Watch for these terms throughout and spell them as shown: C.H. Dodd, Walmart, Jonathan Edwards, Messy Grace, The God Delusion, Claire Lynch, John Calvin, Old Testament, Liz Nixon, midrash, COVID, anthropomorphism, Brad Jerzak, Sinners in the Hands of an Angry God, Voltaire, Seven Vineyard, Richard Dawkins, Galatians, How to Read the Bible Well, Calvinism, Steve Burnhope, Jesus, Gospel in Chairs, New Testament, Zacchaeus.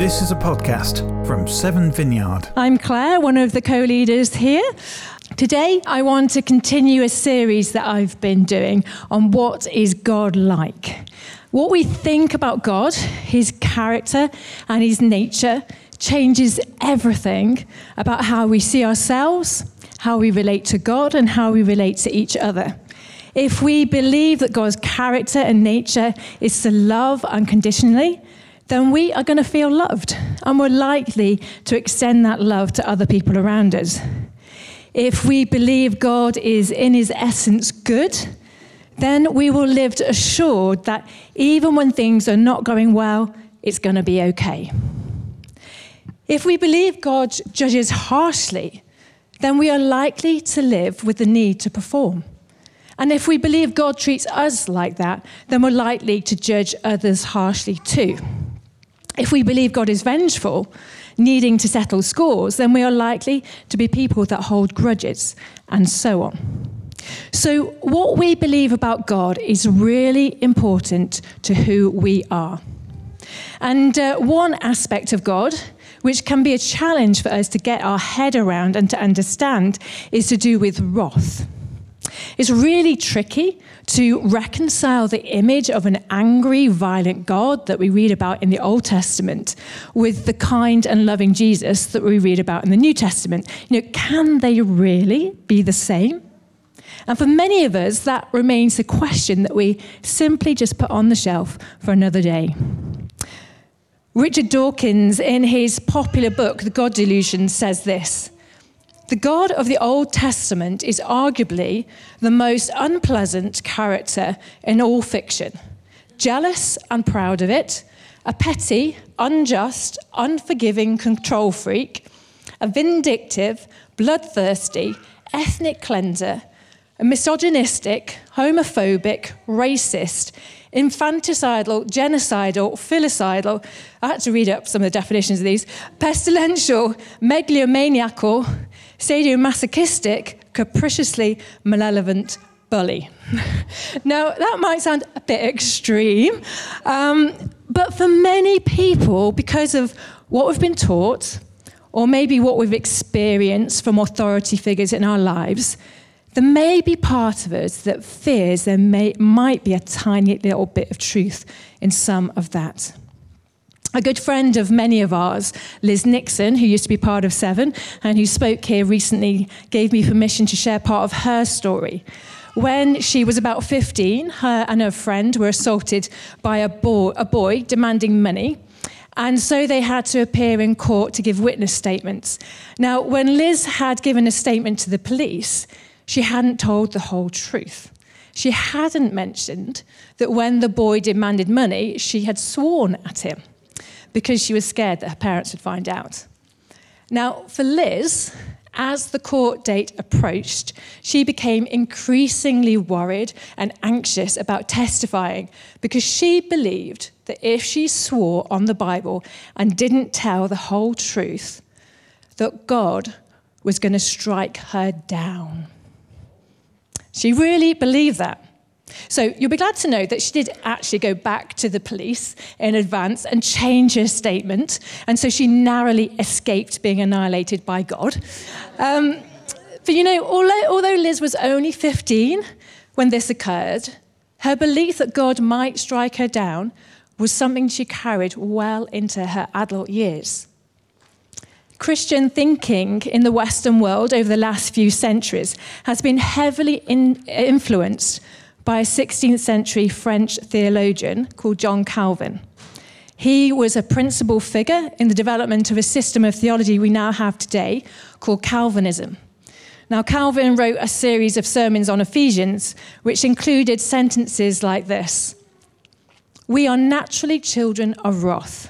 This is a podcast from Seven Vineyard. I'm Claire, one of the co-leaders here. Today, I want to continue a series that I've been doing on what is God like. What we think about God, his character and his nature, changes everything about how we see ourselves, how we relate to God, and how we relate to each other. If we believe that God's character and nature is to love unconditionally, then we are going to feel loved, and we're likely to extend that love to other people around us. If we believe God is in his essence good, then we will live assured that even when things are not going well, it's going to be okay. If we believe God judges harshly, then we are likely to live with the need to perform. And if we believe God treats us like that, then we're likely to judge others harshly too. If we believe God is vengeful, needing to settle scores, then we are likely to be people that hold grudges, and so on. So what we believe about God is really important to who we are. And one aspect of God, which can be a challenge for us to get our head around and to understand, is to do with wrath. It's really tricky to reconcile the image of an angry, violent God that we read about in the Old Testament with the kind and loving Jesus that we read about in the New Testament. You know, can they really be the same? And for many of us, that remains a question that we simply just put on the shelf for another day. Richard Dawkins, in his popular book, The God Delusion, says this: "The God of the Old Testament is arguably the most unpleasant character in all fiction, jealous and proud of it, a petty, unjust, unforgiving control freak, a vindictive, bloodthirsty, ethnic cleanser, a misogynistic, homophobic, racist, infanticidal, genocidal, filicidal," I had to read up some of the definitions of these, "pestilential, megalomaniacal, sadomasochistic, capriciously malevolent bully." Now, that might sound a bit extreme, but for many people, because of what we've been taught, or maybe what we've experienced from authority figures in our lives, there may be part of us that fears there might be a tiny little bit of truth in some of that. A good friend of many of ours, Liz Nixon, who used to be part of Seven and who spoke here recently, gave me permission to share part of her story. When she was about 15, her and her friend were assaulted by a boy demanding money. And so they had to appear in court to give witness statements. Now, when Liz had given a statement to the police, she hadn't told the whole truth. She hadn't mentioned that when the boy demanded money, she had sworn at him, because she was scared that her parents would find out. Now, for Liz, as the court date approached, she became increasingly worried and anxious about testifying, because she believed that if she swore on the Bible and didn't tell the whole truth, that God was going to strike her down. She really believed that. So you'll be glad to know that she did actually go back to the police in advance and change her statement. And so she narrowly escaped being annihilated by God. But you know, although Liz was only 15 when this occurred, her belief that God might strike her down was something she carried well into her adult years. Christian thinking in the Western world over the last few centuries has been heavily influenced by a 16th century French theologian called John Calvin. He was a principal figure in the development of a system of theology we now have today called Calvinism. Now, Calvin wrote a series of sermons on Ephesians, which included sentences like this: "We are naturally children of wrath.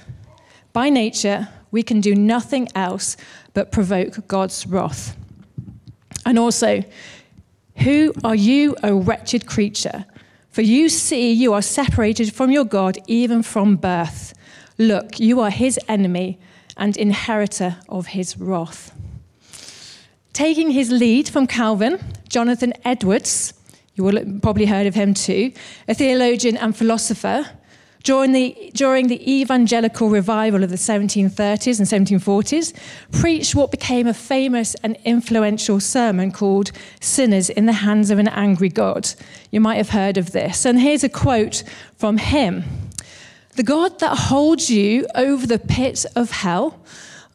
By nature, we can do nothing else but provoke God's wrath." And also, "Who are you, O wretched creature? For you see you are separated from your God even from birth. Look, you are his enemy and inheritor of his wrath." Taking his lead from Calvin, Jonathan Edwards, you will have probably heard of him too, a theologian and philosopher, during the evangelical revival of the 1730s and 1740s, preached what became a famous and influential sermon called Sinners in the Hands of an Angry God. You might have heard of this. And here's a quote from him. "The God that holds you over the pit of hell,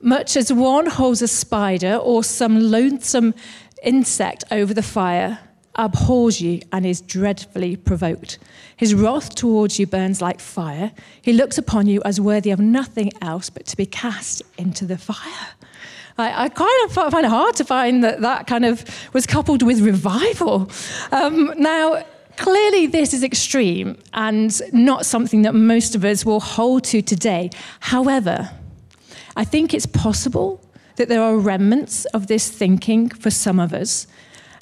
much as one holds a spider or some loathsome insect over the fire, abhors you and is dreadfully provoked. His wrath towards you burns like fire. He looks upon you as worthy of nothing else but to be cast into the fire." I kind of find it hard to find that kind of was coupled with revival. Now, clearly this is extreme and not something that most of us will hold to today. However, I think it's possible that there are remnants of this thinking for some of us.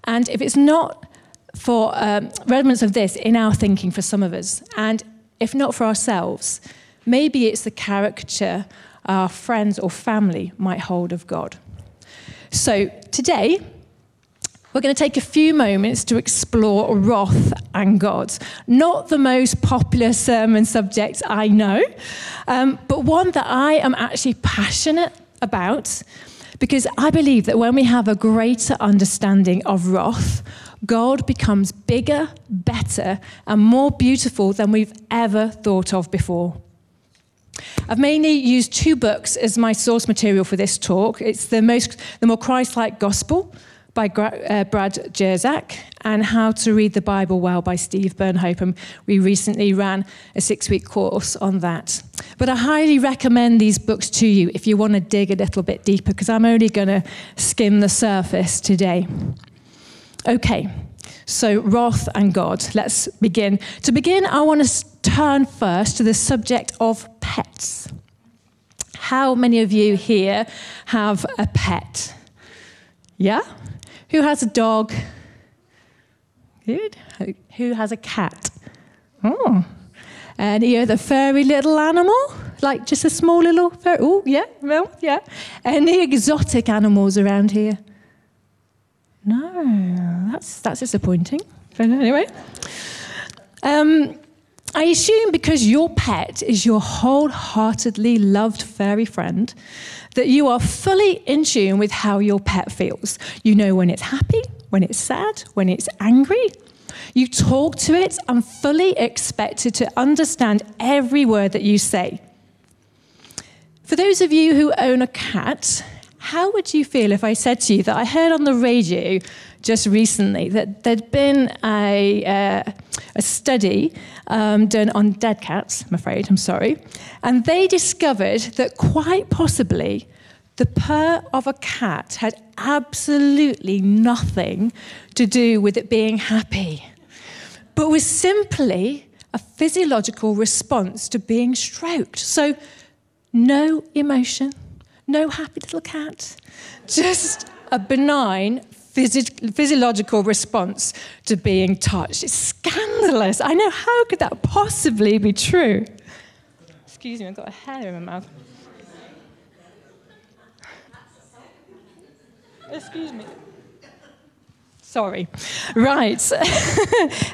And if it's not for remnants of this in our thinking for some of us, and if not for ourselves, maybe it's the caricature our friends or family might hold of God. So today, we're going to take a few moments to explore wrath and God. Not the most popular sermon subject I know, but one that I am actually passionate about, because I believe that when we have a greater understanding of wrath, God becomes bigger, better, and more beautiful than we've ever thought of before. I've mainly used two books as my source material for this talk. It's The More Christ-Like God by Brad Jerzak, and How to Read the Bible Well by Steve Burnhope, and we recently ran a 6-week course on that. But I highly recommend these books to you if you want to dig a little bit deeper, because I'm only going to skim the surface today. Okay, so wrath and God, let's begin. To begin, I want to turn first to the subject of pets. How many of you here have a pet? Yeah? Who has a dog? Good. Who has a cat? Oh. Any other furry little animal? Like just a small little furry? Oh, yeah. Well, yeah. Any exotic animals around here? No. That's disappointing. But anyway. I assume because your pet is your wholeheartedly loved furry friend that you are fully in tune with how your pet feels. You know when it's happy, when it's sad, when it's angry. You talk to it and fully expect it to understand every word that you say. For those of you who own a cat, how would you feel if I said to you that I heard on the radio just recently that there'd been a study done on dead cats, I'm afraid, I'm sorry, and they discovered that quite possibly the purr of a cat had absolutely nothing to do with it being happy, but was simply a physiological response to being stroked. So no emotion, no happy little cat, just a benign physiological response to being touched. It's scandalous. I know, how could that possibly be true? Excuse me, I've got a hair in my mouth. Excuse me. Sorry. Right.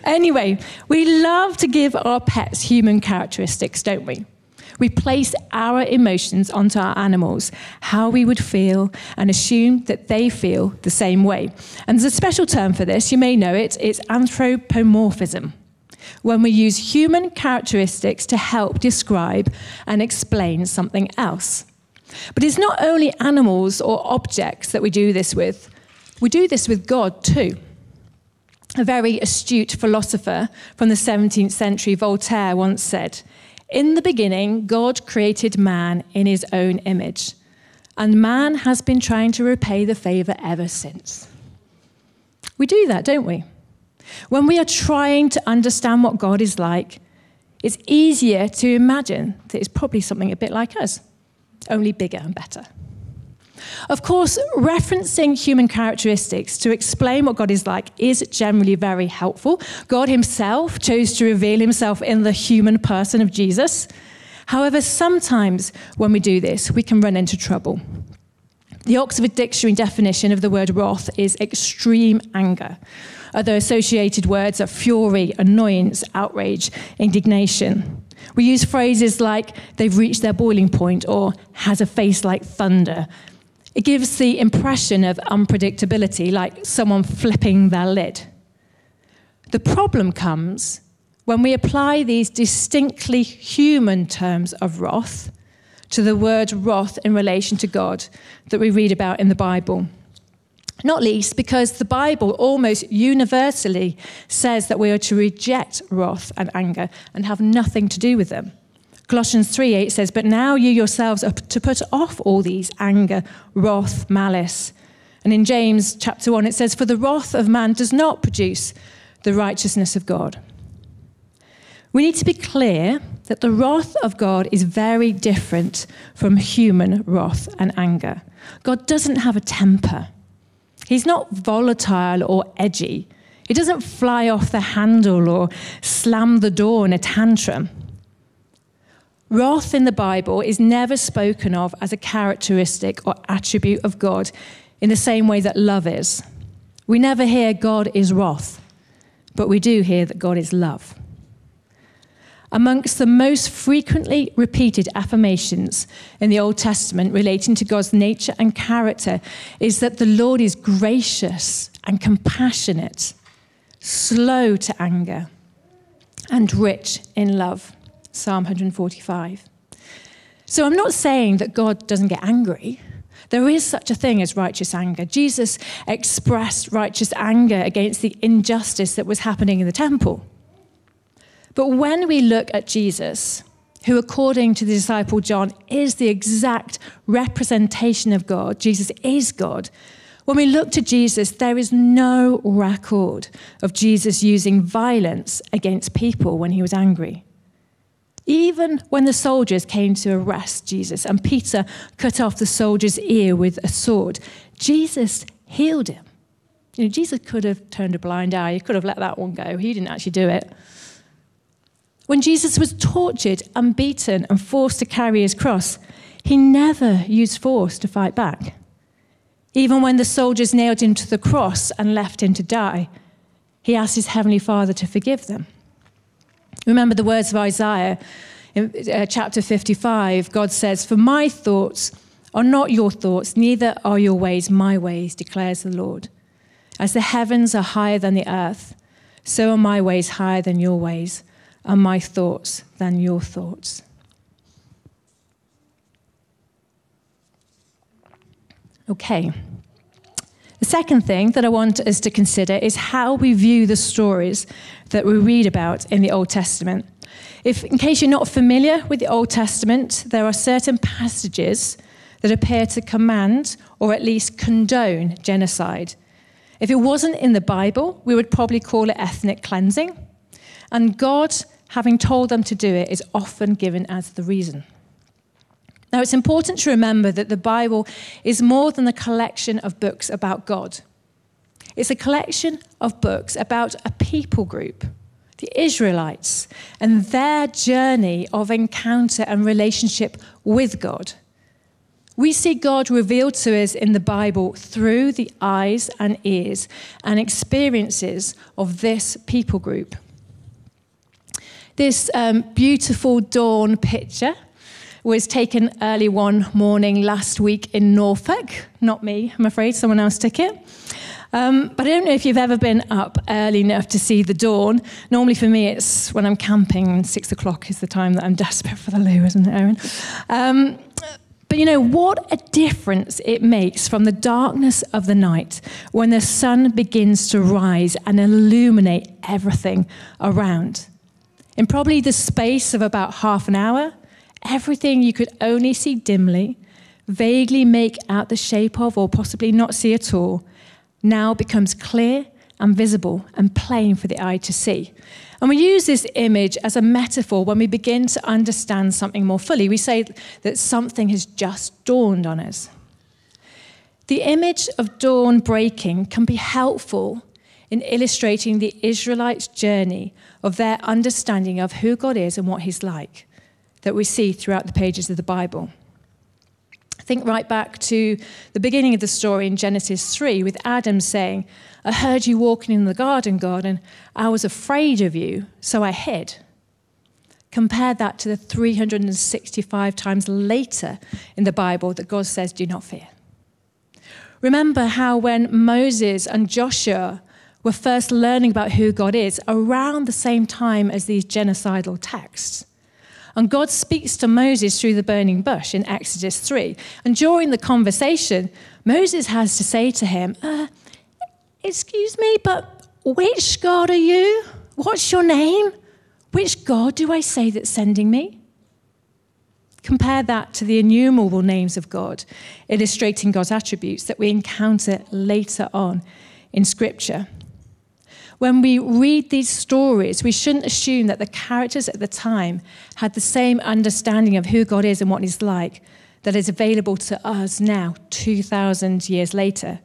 Anyway, we love to give our pets human characteristics, don't we? We place our emotions onto our animals, how we would feel, and assume that they feel the same way. And there's a special term for this, you may know it, it's anthropomorphism, when we use human characteristics to help describe and explain something else. But it's not only animals or objects that we do this with. We do this with God too. A very astute philosopher from the 17th century, Voltaire, once said, "In the beginning, God created man in his own image, and man has been trying to repay the favor ever since." We do that, don't we? When we are trying to understand what God is like, it's easier to imagine that it's probably something a bit like us, only bigger and better. Of course, referencing human characteristics to explain what God is like is generally very helpful. God himself chose to reveal himself in the human person of Jesus. However, sometimes when we do this, we can run into trouble. The Oxford Dictionary definition of the word wrath is extreme anger. Other associated words are fury, annoyance, outrage, indignation. We use phrases like they've reached their boiling point or has a face like thunder. It gives the impression of unpredictability, like someone flipping their lid. The problem comes when we apply these distinctly human terms of wrath to the word wrath in relation to God that we read about in the Bible. Not least because the Bible almost universally says that we are to reject wrath and anger and have nothing to do with them. Colossians 3:8 says, "But now you yourselves are to put off all these anger, wrath, malice." And in James chapter 1 it says, "For the wrath of man does not produce the righteousness of God." We need to be clear that the wrath of God is very different from human wrath and anger. God doesn't have a temper. He's not volatile or edgy. He doesn't fly off the handle or slam the door in a tantrum. Wrath in the Bible is never spoken of as a characteristic or attribute of God in the same way that love is. We never hear God is wrath, but we do hear that God is love. Amongst the most frequently repeated affirmations in the Old Testament relating to God's nature and character is that the Lord is gracious and compassionate, slow to anger, and rich in love, Psalm 145. So I'm not saying that God doesn't get angry. There is such a thing as righteous anger. Jesus expressed righteous anger against the injustice that was happening in the temple. But when we look at Jesus, who according to the disciple John is the exact representation of God, Jesus is God. When we look to Jesus, there is no record of Jesus using violence against people when he was angry. Even when the soldiers came to arrest Jesus and Peter cut off the soldier's ear with a sword, Jesus healed him. You know, Jesus could have turned a blind eye. He could have let that one go. He didn't actually do it. When Jesus was tortured and beaten and forced to carry his cross, he never used force to fight back. Even when the soldiers nailed him to the cross and left him to die, he asked his heavenly Father to forgive them. Remember the words of Isaiah in chapter 55. God says, "For my thoughts are not your thoughts, neither are your ways my ways, declares the Lord. As the heavens are higher than the earth, so are my ways higher than your ways, and my thoughts than your thoughts." Okay. The second thing that I want us to consider is how we view the stories that we read about in the Old Testament. In case you're not familiar with the Old Testament, there are certain passages that appear to command or at least condone genocide. If it wasn't in the Bible, we would probably call it ethnic cleansing. And God, having told them to do it, is often given as the reason. Now, it's important to remember that the Bible is more than a collection of books about God. It's a collection of books about a people group, the Israelites, and their journey of encounter and relationship with God. We see God revealed to us in the Bible through the eyes and ears and experiences of this people group. This beautiful dawn picture was taken early one morning last week in Norfolk. Not me, I'm afraid, someone else took it. But I don't know if you've ever been up early enough to see the dawn. Normally for me, it's when I'm camping, 6 o'clock is the time that I'm desperate for the loo, isn't it, Erin? But you know, what a difference it makes from the darkness of the night when the sun begins to rise and illuminate everything around. In probably the space of about half an hour, everything you could only see dimly, vaguely make out the shape of, or possibly not see at all, now becomes clear and visible and plain for the eye to see. And we use this image as a metaphor when we begin to understand something more fully. We say that something has just dawned on us. The image of dawn breaking can be helpful in illustrating the Israelites' journey of their understanding of who God is and what he's like that we see throughout the pages of the Bible. Think right back to the beginning of the story in Genesis 3 with Adam saying, "I heard you walking in the garden, God, and I was afraid of you, so I hid." Compare that to the 365 times later in the Bible that God says, do not fear. Remember how when Moses and Joshua were first learning about who God is, around the same time as these genocidal texts. And God speaks to Moses through the burning bush in Exodus 3. And during the conversation, Moses has to say to him, excuse me, but which God are you? What's your name? Which God do I say that's sending me? Compare that to the innumerable names of God, illustrating God's attributes that we encounter later on in Scripture. When we read these stories, we shouldn't assume that the characters at the time had the same understanding of who God is and what he's like that is available to us now, 2,000 years later.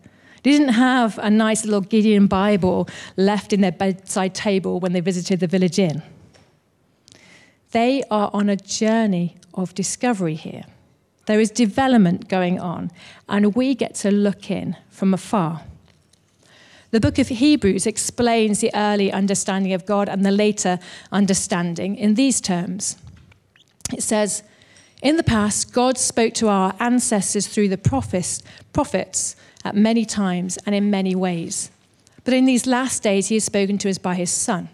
They didn't have a nice little Gideon Bible left in their bedside table when they visited the village inn. They are on a journey of discovery here. There is development going on, and we get to look in from afar. The book of Hebrews explains the early understanding of God and the later understanding in these terms. It says, in the past, God spoke to our ancestors through the prophets at many times and in many ways. But in these last days, he has spoken to us by his Son.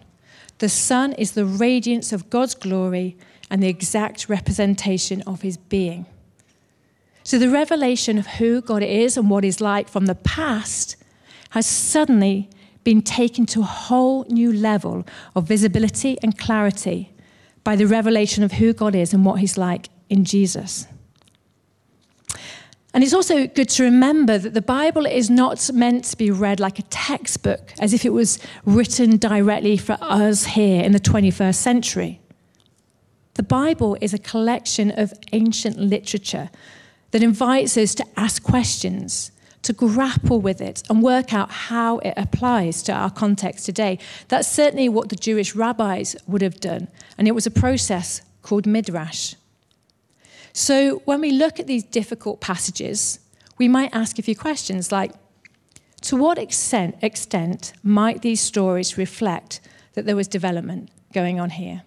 The Son is the radiance of God's glory and the exact representation of his being. So the revelation of who God is and what he's like from the past has suddenly been taken to a whole new level of visibility and clarity by the revelation of who God is and what he's like in Jesus. And it's also good to remember that the Bible is not meant to be read like a textbook, as if it was written directly for us here in the 21st century. The Bible is a collection of ancient literature that invites us to ask questions, to grapple with it and work out how it applies to our context today. That's certainly what the Jewish rabbis would have done, and it was a process called midrash. So when we look at these difficult passages, we might ask a few questions like, to what extent might these stories reflect that there was development going on here?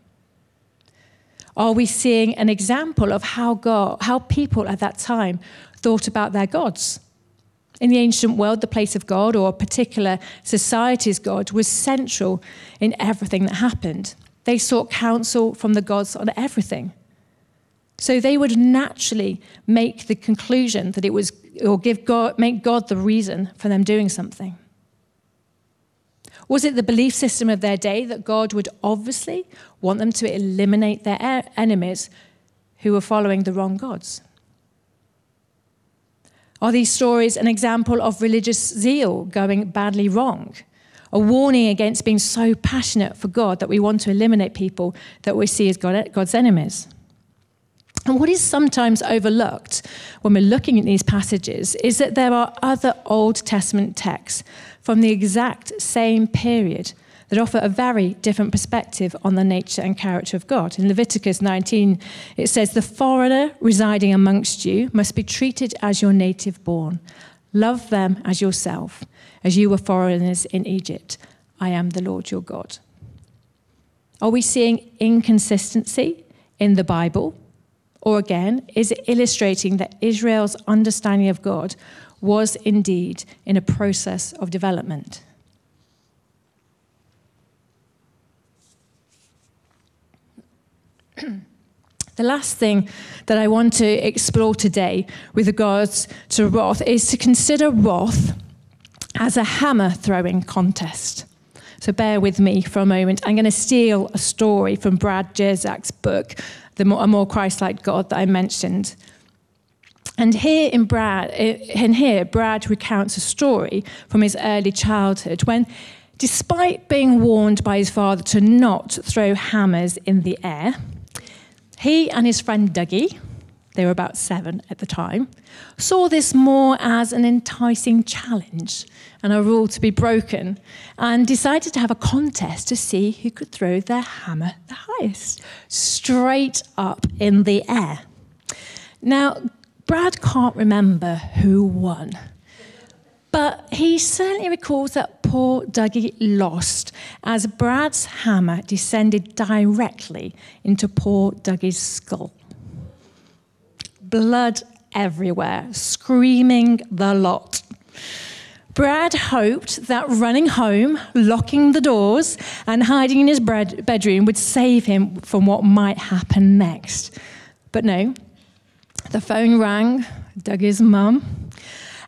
Are we seeing an example of how people at that time thought about their gods? In the ancient world, the place of God, or a particular society's God, was central in everything that happened. They sought counsel from the gods on everything. So they would naturally make the conclusion that it was, or make God the reason for them doing something. Was it the belief system of their day that God would obviously want them to eliminate their enemies who were following the wrong gods? Are these stories an example of religious zeal going badly wrong? A warning against being so passionate for God that we want to eliminate people that we see as God's enemies? And what is sometimes overlooked when we're looking at these passages is that there are other Old Testament texts from the exact same period that offer a very different perspective on the nature and character of God. In Leviticus 19, it says, the foreigner residing amongst you must be treated as your native born. Love them as yourself, as you were foreigners in Egypt. I am the Lord your God. Are we seeing inconsistency in the Bible? Or again, is it illustrating that Israel's understanding of God was indeed in a process of development? The last thing that I want to explore today with regards to wrath is to consider wrath as a hammer-throwing contest. So bear with me for a moment. I'm going to steal a story from Brad Jerzak's book, The More Christ-Like God, that I mentioned. And here Brad recounts a story from his early childhood when, despite being warned by his father to not throw hammers in the air, he and his friend Dougie, they were about 7 at the time, saw this more as an enticing challenge and a rule to be broken, and decided to have a contest to see who could throw their hammer the highest, straight up in the air. Now, Brad can't remember who won, but he certainly recalls that poor Dougie lost as Brad's hammer descended directly into poor Dougie's skull. Blood everywhere, screaming the lot. Brad hoped that running home, locking the doors, and hiding in his bedroom would save him from what might happen next. But no, the phone rang, Dougie's mum,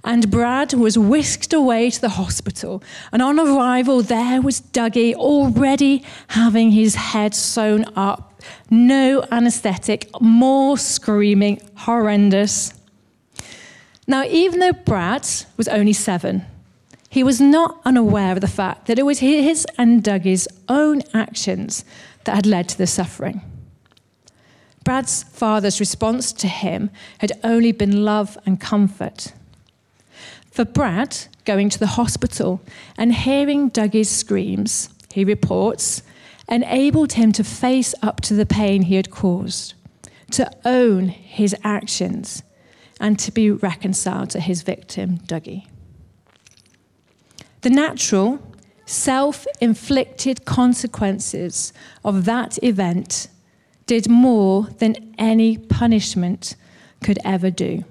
and Brad was whisked away to the hospital. And on arrival, there was Dougie already having his head sewn up. No anaesthetic, more screaming, horrendous. Now, even though Brad was only 7, he was not unaware of the fact that it was his and Dougie's own actions that had led to the suffering. Brad's father's response to him had only been love and comfort. For Brad, going to the hospital and hearing Dougie's screams, he reports, enabled him to face up to the pain he had caused, to own his actions, and to be reconciled to his victim, Dougie. The natural, self-inflicted consequences of that event did more than any punishment could ever do.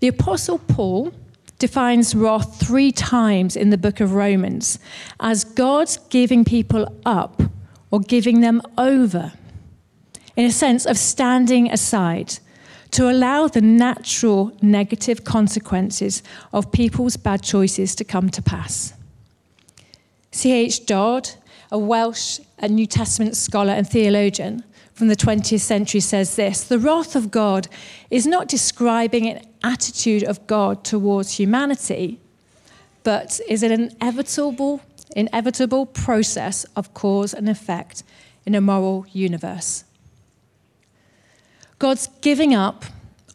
The Apostle Paul defines wrath 3 times in the book of Romans as God giving people up or giving them over, in a sense of standing aside, to allow the natural negative consequences of people's bad choices to come to pass. C.H. Dodd, a Welsh New Testament scholar and theologian from the 20th century, says this: "The wrath of God is not describing an attitude of God towards humanity, but is an inevitable process of cause and effect in a moral universe." God's giving up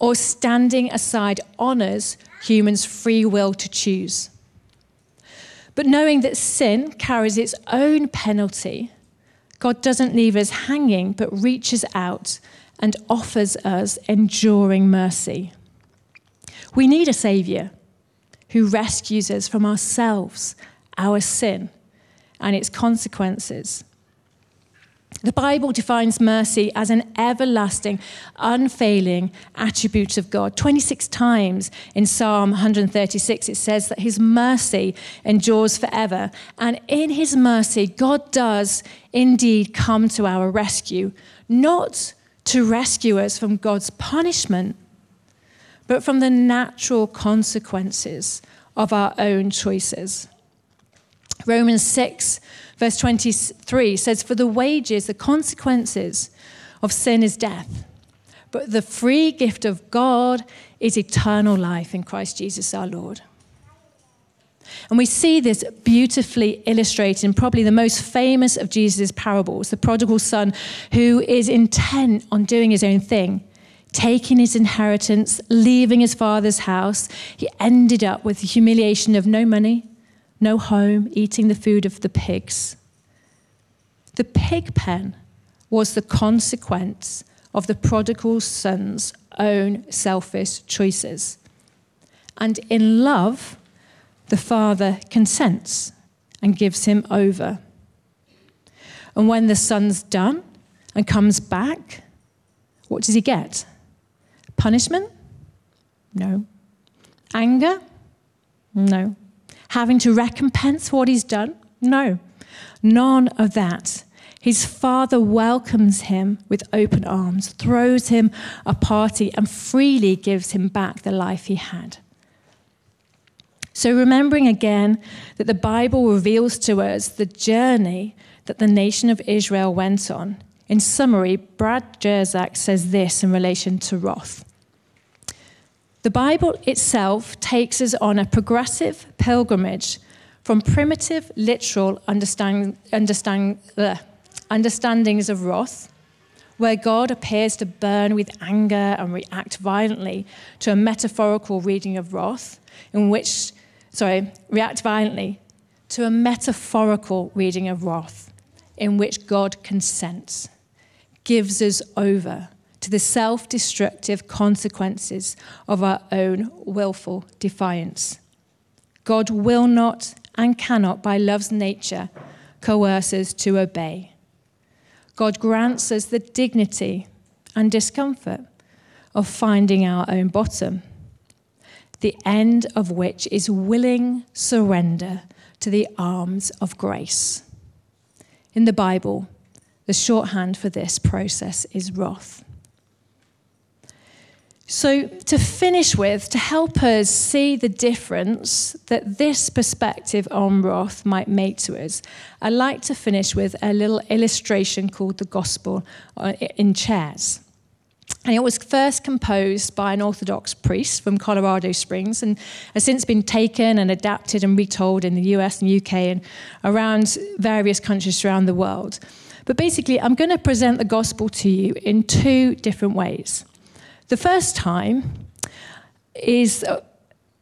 or standing aside honors humans' free will to choose. But knowing that sin carries its own penalty, God doesn't leave us hanging, but reaches out and offers us enduring mercy. We need a Savior who rescues us from ourselves, our sin, and its consequences. The Bible defines mercy as an everlasting, unfailing attribute of God. 26 times in Psalm 136, it says that his mercy endures forever. And in his mercy, God does indeed come to our rescue, not to rescue us from God's punishment, but from the natural consequences of our own choices. Romans 6, verse 23 says, "For the wages, the consequences of sin is death, but the free gift of God is eternal life in Christ Jesus our Lord." And we see this beautifully illustrated in probably the most famous of Jesus' parables, the prodigal son who is intent on doing his own thing, taking his inheritance, leaving his father's house. He ended up with the humiliation of no money, no home, eating the food of the pigs. The pig pen was the consequence of the prodigal son's own selfish choices. And in love, the father consents and gives him over. And when the son's done and comes back, what does he get? Punishment? No. Anger? No. Having to recompense what he's done? No, none of that. His father welcomes him with open arms, throws him a party, and freely gives him back the life he had. So remembering again that the Bible reveals to us the journey that the nation of Israel went on. In summary, Brad Jerzak says this in relation to wrath: "The Bible itself takes us on a progressive pilgrimage from primitive literal understandings of wrath, where God appears to burn with anger and react violently, to a metaphorical reading of wrath, in which God consents, gives us over to the self-destructive consequences of our own willful defiance. God will not and cannot, by love's nature, coerce us to obey. God grants us the dignity and discomfort of finding our own bottom, the end of which is willing surrender to the arms of grace. In the Bible, the shorthand for this process is wrath. So to finish with, to help us see the difference that this perspective on wrath might make to us, I'd like to finish with a little illustration called the Gospel in Chairs. And it was first composed by an Orthodox priest from Colorado Springs and has since been taken and adapted and retold in the US and UK and around various countries around the world. But basically, I'm going to present the gospel to you in two different ways. The first time is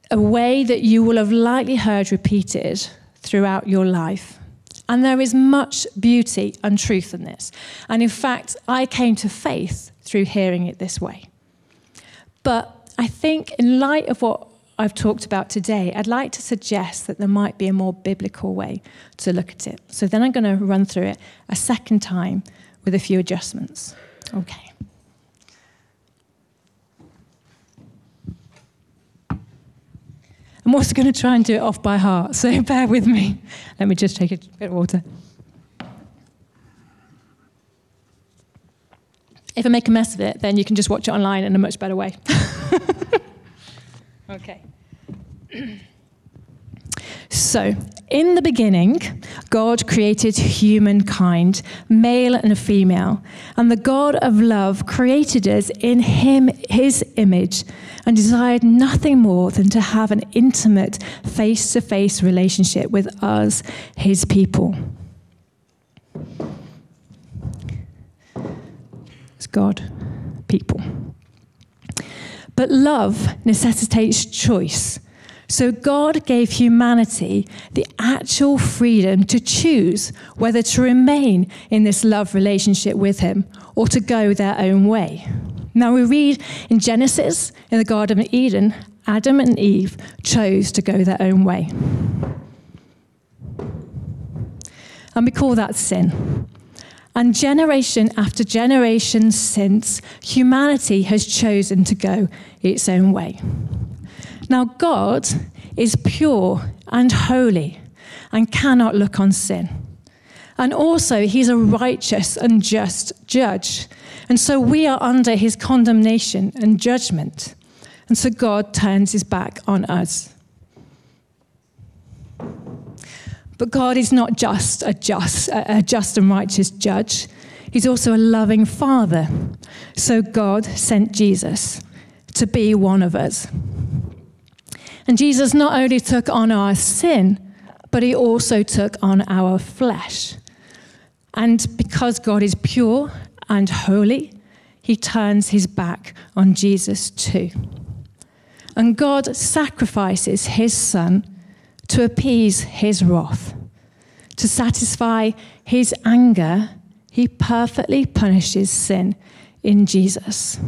a way that you will have likely heard repeated throughout your life. And there is much beauty and truth in this. And in fact, I came to faith through hearing it this way. But I think in light of what I've talked about today, I'd like to suggest that there might be a more biblical way to look at it. So then I'm going to run through it a second time with a few adjustments. Okay. I'm also going to try and do it off by heart, so bear with me. Let me just take a bit of water. If I make a mess of it, then you can just watch it online in a much better way. Okay. So, in the beginning, God created humankind, male and female, and the God of love created us in his image and desired nothing more than to have an intimate face-to-face relationship with us, his people. It's God, people. But love necessitates choice. So God gave humanity the actual freedom to choose whether to remain in this love relationship with him or to go their own way. Now we read in Genesis, in the Garden of Eden, Adam and Eve chose to go their own way. And we call that sin. And generation after generation since, humanity has chosen to go its own way. Now, God is pure and holy and cannot look on sin. And also, he's a righteous and just judge. And so we are under his condemnation and judgment. And so God turns his back on us. But God is not just a just and righteous judge. He's also a loving father. So God sent Jesus to be one of us. And Jesus not only took on our sin, but he also took on our flesh. And because God is pure and holy, he turns his back on Jesus too. And God sacrifices his son to appease his wrath. To satisfy his anger, he perfectly punishes sin in Jesus.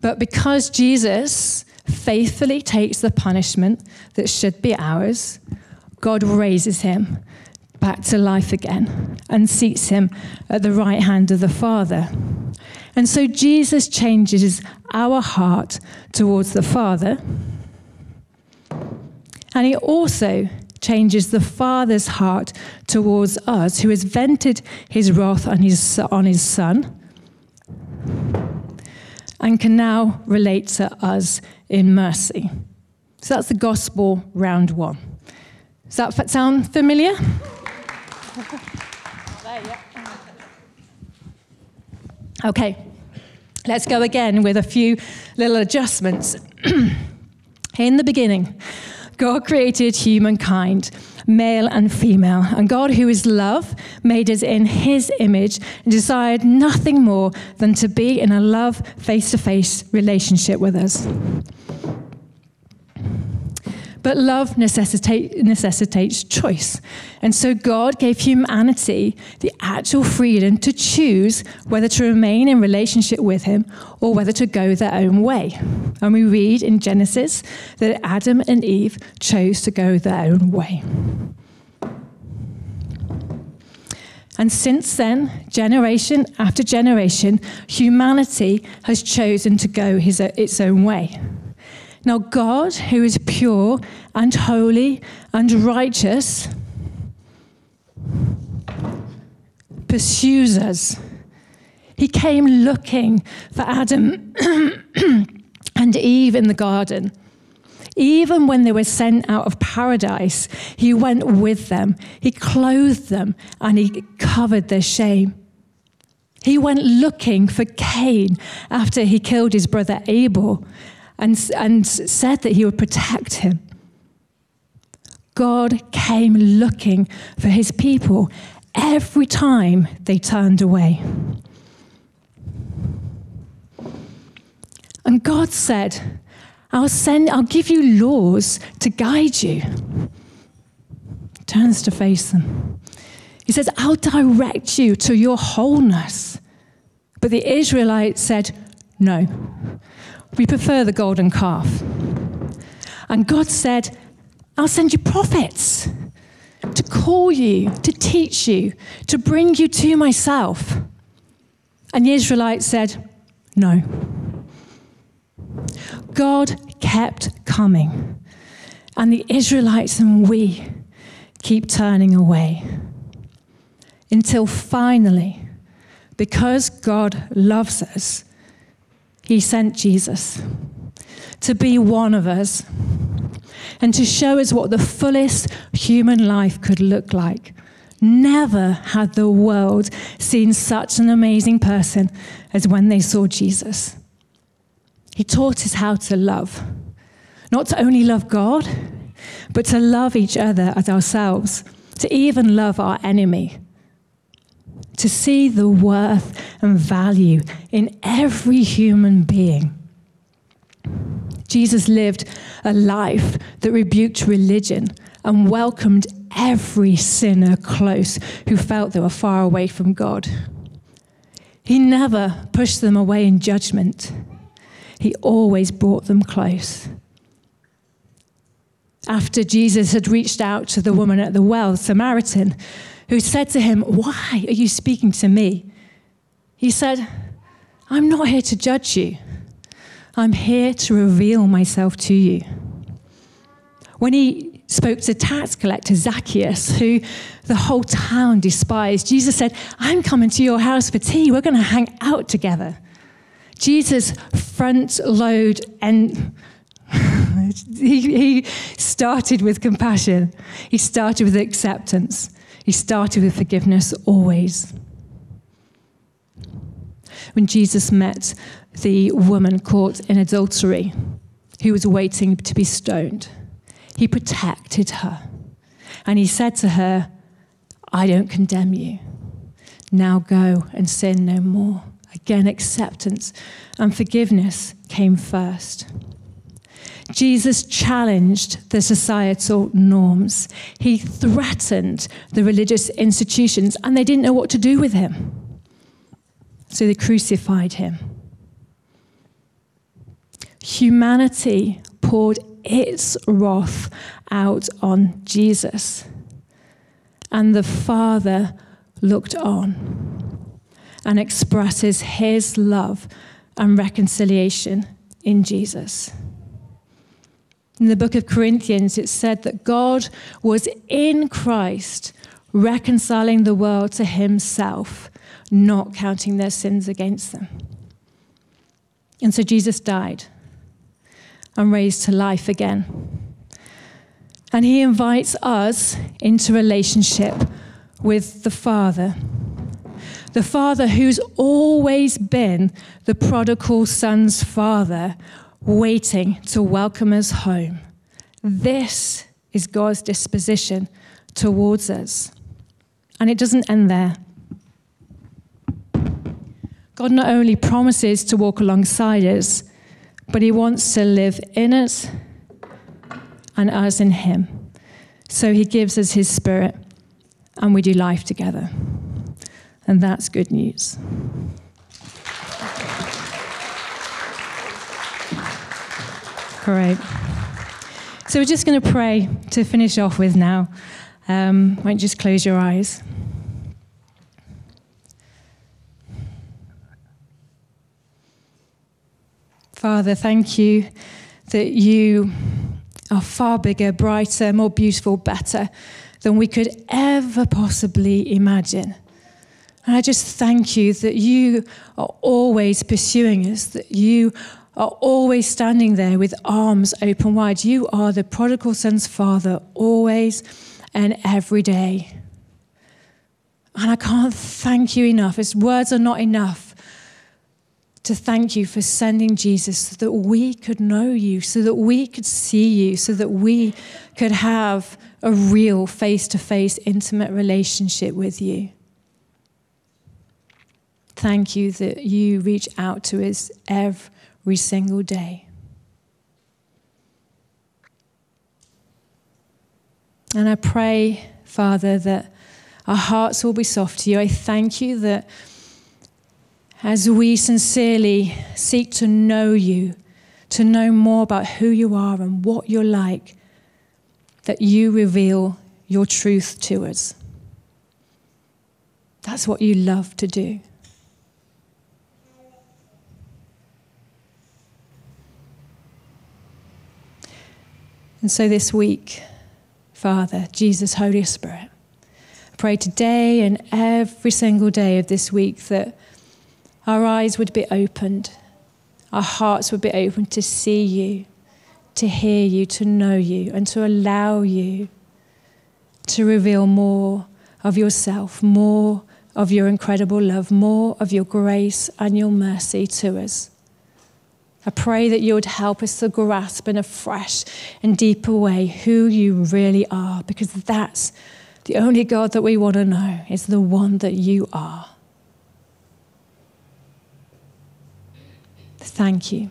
But because Jesus faithfully takes the punishment that should be ours, God raises him back to life again and seats him at the right hand of the Father. And so Jesus changes our heart towards the Father. And he also changes the Father's heart towards us, who has vented his wrath on his Son, and can now relate to us in mercy. So that's the gospel round one. Does that sound familiar? Okay, let's go again with a few little adjustments. In the beginning, God created humankind, male and female, and God, who is love, made us in his image and desired nothing more than to be in a love face-to-face relationship with us. But love necessitates choice. And so God gave humanity the actual freedom to choose whether to remain in relationship with him or whether to go their own way. And we read in Genesis that Adam and Eve chose to go their own way. And since then, generation after generation, humanity has chosen to go its own way. Now God, who is pure and holy and righteous, pursues us. He came looking for Adam and Eve in the garden. Even when they were sent out of paradise, he went with them. He clothed them and he covered their shame. He went looking for Cain after he killed his brother Abel and said that he would protect him. God came looking for his people every time they turned away. And God said, I'll give you laws to guide you. Turns to face them. He says, I'll direct you to your wholeness. But the Israelites said, no, we prefer the golden calf. And God said, I'll send you prophets to call you, to teach you, to bring you to myself. And the Israelites said, no. God kept coming, and the Israelites and we keep turning away until finally, because God loves us, he sent Jesus to be one of us and to show us what the fullest human life could look like. Never had the world seen such an amazing person as when they saw Jesus. He taught us how to love, not to only love God, but to love each other as ourselves, to even love our enemy, to see the worth and value in every human being. Jesus lived a life that rebuked religion and welcomed every sinner close who felt they were far away from God. He never pushed them away in judgment. He always brought them close. After Jesus had reached out to the woman at the well, Samaritan, who said to him, why are you speaking to me? He said, I'm not here to judge you. I'm here to reveal myself to you. When he spoke to tax collector Zacchaeus, who the whole town despised, Jesus said, I'm coming to your house for tea. We're going to hang out together. Jesus he started with compassion. He started with acceptance. He started with forgiveness always. When Jesus met the woman caught in adultery, who was waiting to be stoned, he protected her. And he said to her, I don't condemn you. Now go and sin no more. Again, acceptance and forgiveness came first. Jesus challenged the societal norms. He threatened the religious institutions, and they didn't know what to do with him. So they crucified him. Humanity poured its wrath out on Jesus, and the Father looked on and expresses his love and reconciliation in Jesus. In the book of Corinthians, it's said that God was in Christ, reconciling the world to himself, not counting their sins against them. And so Jesus died and raised to life again. And he invites us into relationship with the Father. The Father who's always been the prodigal son's father, waiting to welcome us home. This is God's disposition towards us. And it doesn't end there. God not only promises to walk alongside us, but he wants to live in us and us in him. So he gives us his spirit, and we do life together. And that's good news. Great. So we're just going to pray to finish off with now. Why don't you just close your eyes? Father, thank you that you are far bigger, brighter, more beautiful, better than we could ever possibly imagine. And I just thank you that you are always pursuing us, that you are always standing there with arms open wide. You are the prodigal son's father, always and every day. And I can't thank you enough. His words are not enough to thank you for sending Jesus so that we could know you, so that we could see you, so that we could have a real face-to-face intimate relationship with you. Thank you that you reach out to us every single day. And I pray, Father, that our hearts will be soft to you. I thank you that as we sincerely seek to know you, to know more about who you are and what you're like, that you reveal your truth to us. That's what you love to do. And so this week, Father, Jesus, Holy Spirit, I pray today and every single day of this week that our eyes would be opened, our hearts would be opened to see you, to hear you, to know you, and to allow you to reveal more of yourself, more of your incredible love, more of your grace and your mercy to us. I pray that you would help us to grasp in a fresh and deeper way who you really are, because that's the only God that we want to know, is the one that you are. Thank you.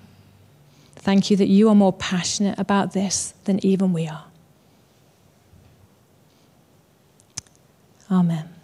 Thank you that you are more passionate about this than even we are. Amen.